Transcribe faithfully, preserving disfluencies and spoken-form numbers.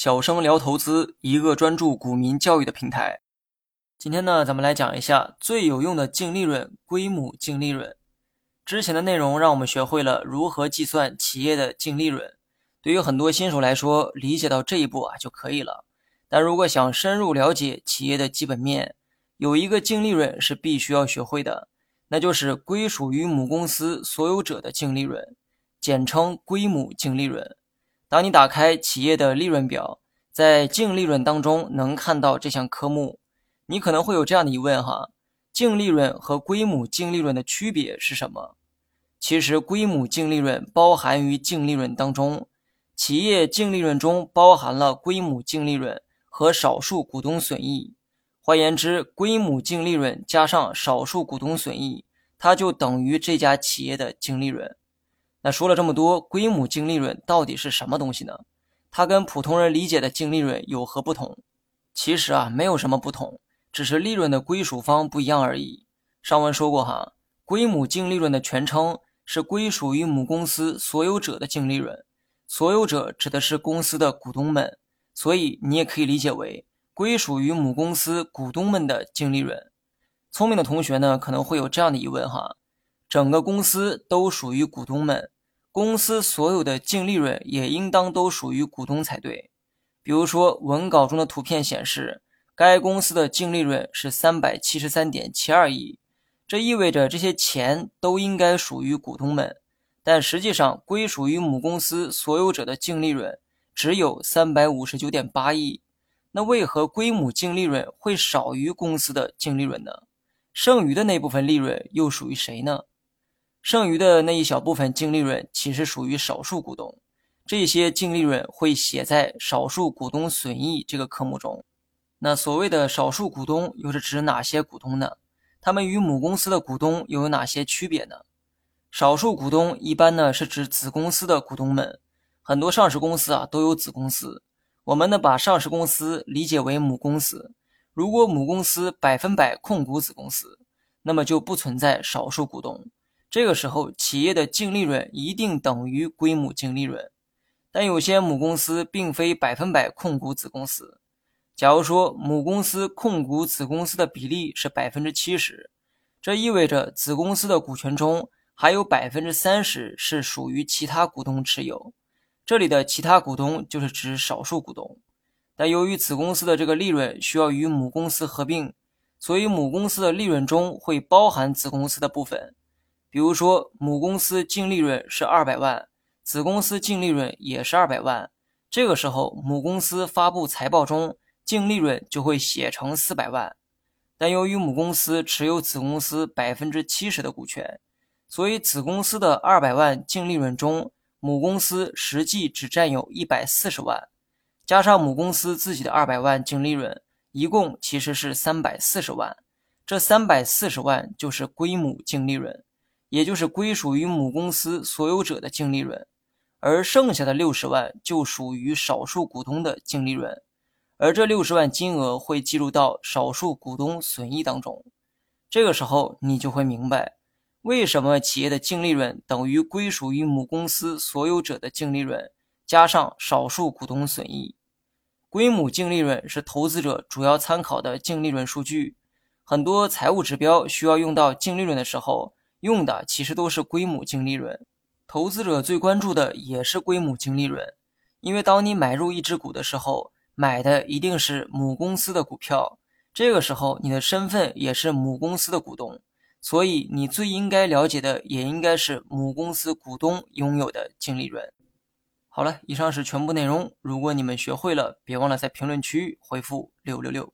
小生聊投资，一个专注股民教育的平台。今天呢，咱们来讲一下最有用的净利润——归母净利润。之前的内容让我们学会了如何计算企业的净利润。对于很多新手来说，理解到这一步啊就可以了。但如果想深入了解企业的基本面，有一个净利润是必须要学会的，那就是归属于母公司所有者的净利润，简称归母净利润。当你打开企业的利润表，在净利润当中能看到这项科目。你可能会有这样的疑问哈，净利润和归母净利润的区别是什么？其实归母净利润包含于净利润当中，企业净利润中包含了归母净利润和少数股东损益。换言之，归母净利润加上少数股东损益，它就等于这家企业的净利润。那说了这么多，归母净利润到底是什么东西呢？它跟普通人理解的净利润有何不同？其实啊，没有什么不同，只是利润的归属方不一样而已。上文说过哈，归母净利润的全称是归属于母公司所有者的净利润，所有者指的是公司的股东们，所以你也可以理解为归属于母公司股东们的净利润。聪明的同学呢，可能会有这样的疑问哈。整个公司都属于股东们，公司所有的净利润也应当都属于股东才对。比如说文稿中的图片显示，该公司的净利润是 三百七十三点七二亿，这意味着这些钱都应该属于股东们，但实际上归属于母公司所有者的净利润只有 三百五十九点八亿。那为何归母净利润会少于公司的净利润呢？剩余的那部分利润又属于谁呢？剩余的那一小部分净利润其实属于少数股东，这些净利润会写在少数股东损益这个科目中。那所谓的少数股东又是指哪些股东呢？他们与母公司的股东又有哪些区别呢？少数股东一般呢是指子公司的股东们，很多上市公司啊都有子公司，我们呢把上市公司理解为母公司。如果母公司百分百控股子公司，那么就不存在少数股东，这个时候企业的净利润一定等于归母净利润。但有些母公司并非百分百控股子公司，假如说母公司控股子公司的比例是 百分之七十， 这意味着子公司的股权中还有 百分之三十 是属于其他股东持有，这里的其他股东就是指少数股东。但由于子公司的这个利润需要与母公司合并，所以母公司的利润中会包含子公司的部分。比如说母公司净利润是二百万，子公司净利润也是二百万，这个时候母公司发布财报中净利润就会写成四百万。但由于母公司持有子公司 百分之七十 的股权，所以子公司的二百万净利润中母公司实际只占有一百四十万，加上母公司自己的二百万净利润，一共其实是三百四十万。这三百四十万就是归母净利润，也就是归属于母公司所有者的净利润，而剩下的六十万就属于少数股东的净利润，而这六十万金额会计入到少数股东损益当中。这个时候你就会明白，为什么企业的净利润等于归属于母公司所有者的净利润加上少数股东损益。归母净利润是投资者主要参考的净利润数据，很多财务指标需要用到净利润的时候，用的其实都是归母净利润，投资者最关注的也是归母净利润。因为当你买入一只股的时候，买的一定是母公司的股票，这个时候你的身份也是母公司的股东，所以你最应该了解的也应该是母公司股东拥有的净利润。好了，以上是全部内容，如果你们学会了，别忘了在评论区回复六六六。